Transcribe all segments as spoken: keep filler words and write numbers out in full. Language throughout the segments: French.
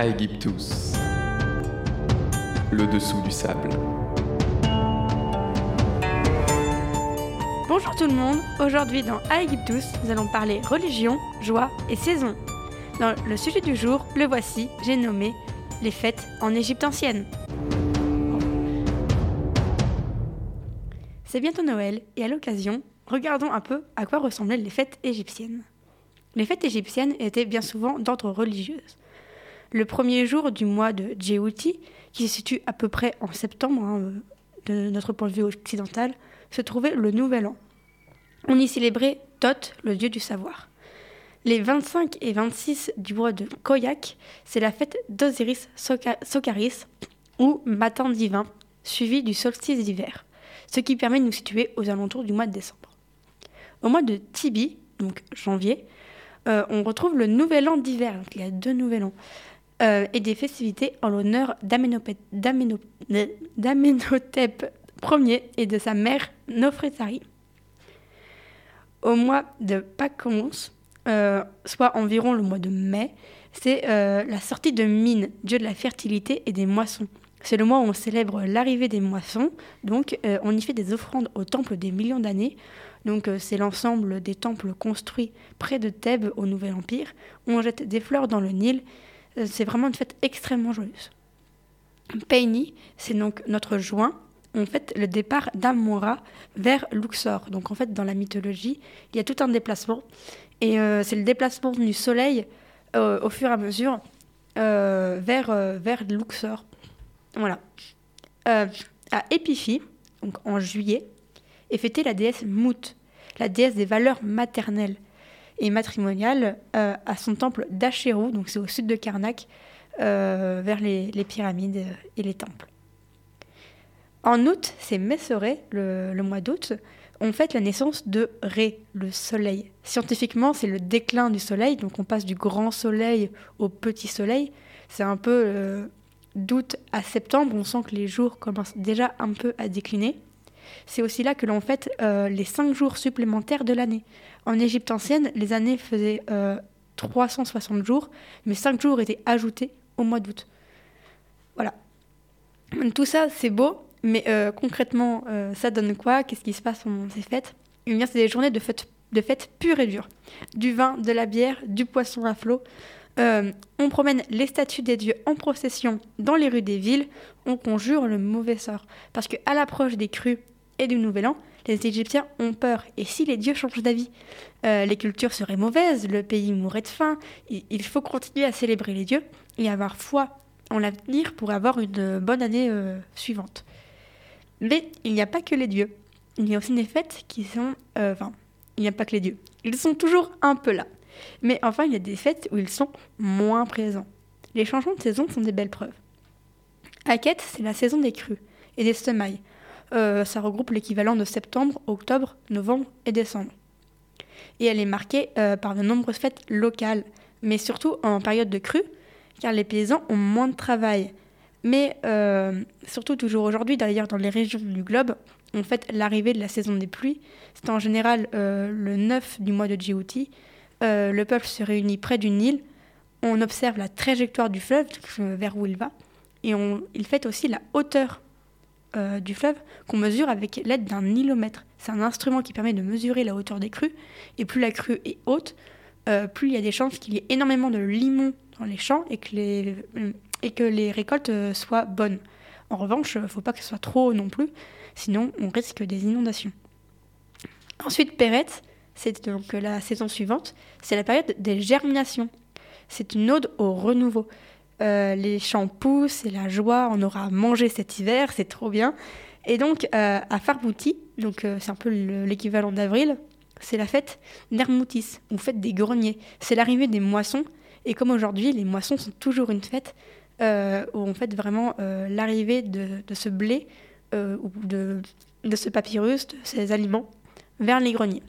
Aegyptus, le dessous du sable. Bonjour tout le monde, aujourd'hui dans Aegyptus, nous allons parler religion, joie et saison. Dans le sujet du jour, le voici, j'ai nommé les fêtes en Égypte ancienne. C'est bientôt Noël et à l'occasion, regardons un peu à quoi ressemblaient les fêtes égyptiennes. Les fêtes égyptiennes étaient bien souvent d'ordre religieux. Le premier jour du mois de Djehouty, qui se situe à peu près en septembre, hein, de notre point de vue occidental, se trouvait le Nouvel An. On y célébrait Thoth, le dieu du savoir. Les vingt-cinq et vingt-six du mois de Koyak, c'est la fête d'Osiris Sokaris, ou matin divin, suivi du solstice d'hiver, ce qui permet de nous situer aux alentours du mois de décembre. Au mois de Tibi, donc janvier, euh, on retrouve le Nouvel An d'hiver, donc il y a deux Nouvel An, euh, et des festivités en l'honneur d'Amenhotep premier et de sa mère Nofretari. Au mois de Pakhons, euh, soit environ le mois de mai, c'est euh, la sortie de Min, dieu de la fertilité et des moissons. C'est le mois où on célèbre l'arrivée des moissons, donc euh, on y fait des offrandes au temple des millions d'années. Donc euh, c'est l'ensemble des temples construits près de Thèbes au Nouvel Empire, où on jette des fleurs dans le Nil. Euh, c'est vraiment une fête extrêmement joyeuse. Paini, c'est donc notre juin. On fête le départ d'Amora vers Luxor. Donc en fait, dans la mythologie, il y a tout un déplacement. Et euh, c'est le déplacement du soleil euh, au fur et à mesure euh, vers, euh, vers Luxor. Voilà. Euh, à Epiphi, donc en juillet, est fêtée la déesse Mut, la déesse des valeurs maternelles et matrimoniales, euh, à son temple d'Achéru, donc c'est au sud de Karnak, euh, vers les, les pyramides et les temples. En août, c'est Messeré, le, le mois d'août, on fête la naissance de Ré, le soleil. Scientifiquement, c'est le déclin du soleil, donc on passe du grand soleil au petit soleil. C'est un peu... Euh, D'août à septembre, on sent que les jours commencent déjà un peu à décliner. C'est aussi là que l'on fête euh, les cinq jours supplémentaires de l'année. En Égypte ancienne, les années faisaient euh, trois cent soixante jours, mais cinq jours étaient ajoutés au mois d'août. Voilà. Tout ça, c'est beau, mais euh, concrètement, euh, ça donne quoi ? Qu'est-ce qui se passe pendant ces fêtes ? Eh bien, c'est des journées de fêtes, de fêtes pures et dures. Du vin, de la bière, du poisson à flot. Euh, on promène les statues des dieux en procession dans les rues des villes, on conjure le mauvais sort. Parce qu'à l'approche des crues et du Nouvel An, les Égyptiens ont peur. Et si les dieux changent d'avis, euh, les cultures seraient mauvaises, le pays mourrait de faim. Il faut continuer à célébrer les dieux et avoir foi en l'avenir pour avoir une bonne année euh, suivante. Mais il n'y a pas que les dieux. Il y a aussi des fêtes qui sont... Euh, enfin, il n'y a pas que les dieux. Ils sont toujours un peu là. Mais enfin, il y a des fêtes où ils sont moins présents. Les changements de saison sont des belles preuves. Akhet, c'est la saison des crues et des semailles. Euh, ça regroupe l'équivalent de septembre, octobre, novembre et décembre. Et elle est marquée euh, par de nombreuses fêtes locales, mais surtout en période de crue, car les paysans ont moins de travail. Mais euh, surtout toujours aujourd'hui, d'ailleurs dans les régions du globe, on fête l'arrivée de la saison des pluies. C'est en général euh, le neuf du mois de Djehouty. Euh, le peuple se réunit près du Nil, on observe la trajectoire du fleuve, vers où il va, et on, il fête aussi la hauteur euh, du fleuve qu'on mesure avec l'aide d'un nilomètre. C'est un instrument qui permet de mesurer la hauteur des crues, et plus la crue est haute, euh, plus il y a des chances qu'il y ait énormément de limons dans les champs et que les, et que les récoltes soient bonnes. En revanche, il ne faut pas que ce soit trop haut non plus, sinon on risque des inondations. Ensuite, Perrette. C'est donc la saison suivante, c'est la période des germinations. C'est une ode au renouveau. Euh, les champs poussent, c'est la joie, on aura mangé cet hiver, c'est trop bien. Et donc euh, à Farbouti, donc euh, c'est un peu le, l'équivalent d'avril, c'est la fête Nermoutis, ou fête des greniers. C'est l'arrivée des moissons, et comme aujourd'hui, les moissons sont toujours une fête, euh, où on fête vraiment euh, l'arrivée de, de ce blé, euh, ou de, de ce papyrus, de ces aliments, vers les greniers.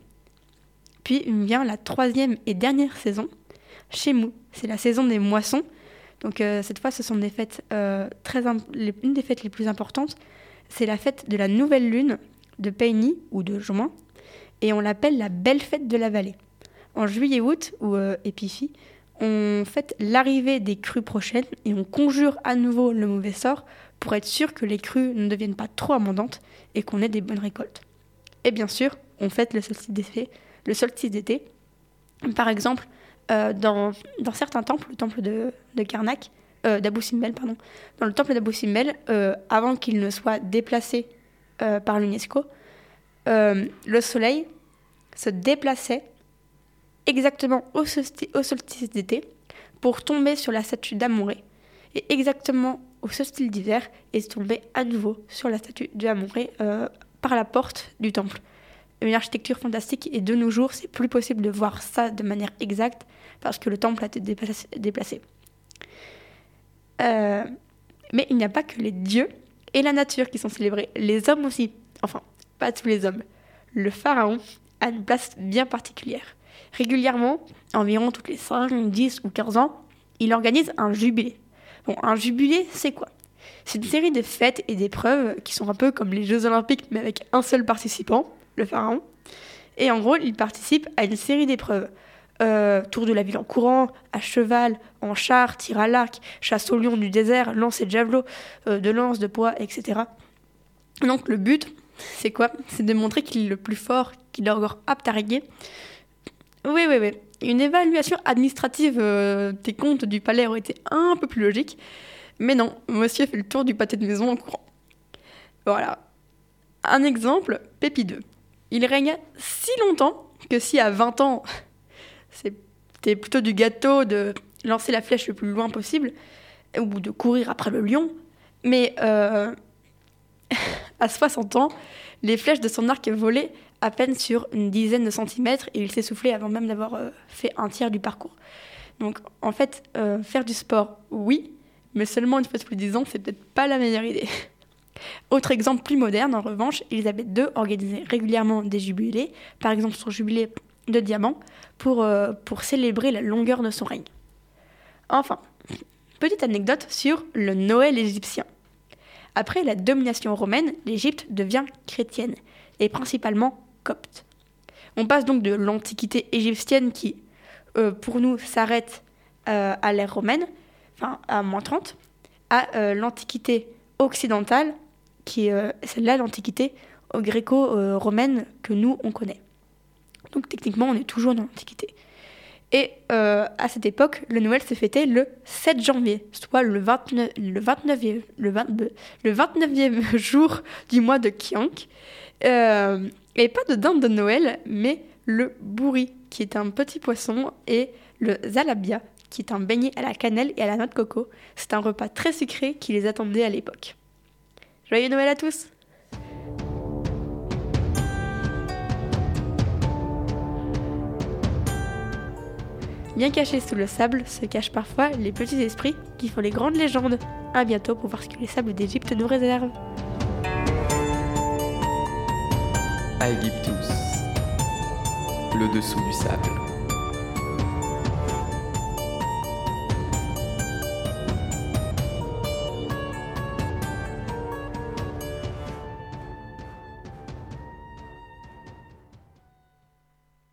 Puis vient la troisième et dernière saison, Shemu, c'est la saison des moissons. Donc euh, cette fois, ce sont des fêtes, euh, très imp- les, une des fêtes les plus importantes. C'est la fête de la nouvelle lune de Peigny ou de juin, et on l'appelle la belle fête de la vallée. En juillet-août, ou euh, Epiphi, on fête l'arrivée des crues prochaines et on conjure à nouveau le mauvais sort pour être sûr que les crues ne deviennent pas trop abondantes et qu'on ait des bonnes récoltes. Et bien sûr, on fête le solstice d'été. Le solstice d'été. Par exemple, euh, dans, dans certains temples, le temple de, de Karnak, euh, d'Abou Simbel, pardon, dans le temple d'Abou Simbel, euh, avant qu'il ne soit déplacé euh, par l'UNESCO, euh, le soleil se déplaçait exactement au solstice, au solstice d'été pour tomber sur la statue d'Amon-Ré. Et exactement au solstice d'hiver, et tomber à nouveau sur la statue d'Amon-Ré euh, par la porte du temple. Une architecture fantastique, et de nos jours, c'est plus possible de voir ça de manière exacte parce que le temple a été déplacé. Euh, mais il n'y a pas que les dieux et la nature qui sont célébrés, les hommes aussi. Enfin, pas tous les hommes. Le pharaon a une place bien particulière. Régulièrement, environ toutes les cinq, dix ou quinze ans, il organise un jubilé. Bon, un jubilé, c'est quoi ? C'est une série de fêtes et d'épreuves qui sont un peu comme les Jeux Olympiques, mais avec un seul participant, le pharaon. Et en gros, il participe à une série d'épreuves. Euh, tour de la ville en courant, à cheval, en char, tir à l'arc, chasse aux lions du désert, lance et de javelot, euh, de lance, de poids, et cetera. Donc le but, c'est quoi ? C'est de montrer qu'il est le plus fort, qu'il est encore apte à régner. Oui, oui, oui. Une évaluation administrative euh, des comptes du palais aurait été un peu plus logique. Mais non, monsieur fait le tour du pâté de maison en courant. Voilà. Un exemple, Pépi deux. Il régna si longtemps que si à vingt ans, c'était plutôt du gâteau de lancer la flèche le plus loin possible, ou de courir après le lion. Mais euh, à soixante ans, les flèches de son arc volaient à peine sur une dizaine de centimètres et il s'essoufflait avant même d'avoir euh, fait un tiers du parcours. Donc en fait, euh, faire du sport, oui, mais seulement une fois tous les dix ans, c'est peut-être pas la meilleure idée. Autre exemple plus moderne, en revanche, Elisabeth deux organisait régulièrement des jubilés, par exemple son jubilé de diamant, pour, euh, pour célébrer la longueur de son règne. Enfin, petite anecdote sur le Noël égyptien. Après la domination romaine, l'Égypte devient chrétienne, et principalement copte. On passe donc de l'antiquité égyptienne qui, euh, pour nous, s'arrête euh, à l'ère romaine, enfin à moins trente, à euh, l'antiquité occidentale, qui est euh, celle-là, l'antiquité gréco-romaine que nous, on connaît. Donc techniquement, on est toujours dans l'antiquité. Et euh, à cette époque, le Noël se fêtait le sept janvier, soit le vingt-neuvième jour du mois de Kiank. Euh, et pas de dinde de Noël, mais le bourri, qui est un petit poisson, et le zalabia, qui est un beignet à la cannelle et à la noix de coco. C'est un repas très sucré qui les attendait à l'époque. Joyeux Noël à tous! Bien cachés sous le sable se cachent parfois les petits esprits qui font les grandes légendes. À bientôt pour voir ce que les sables d'Égypte nous réservent. Aegyptus, le dessous du sable.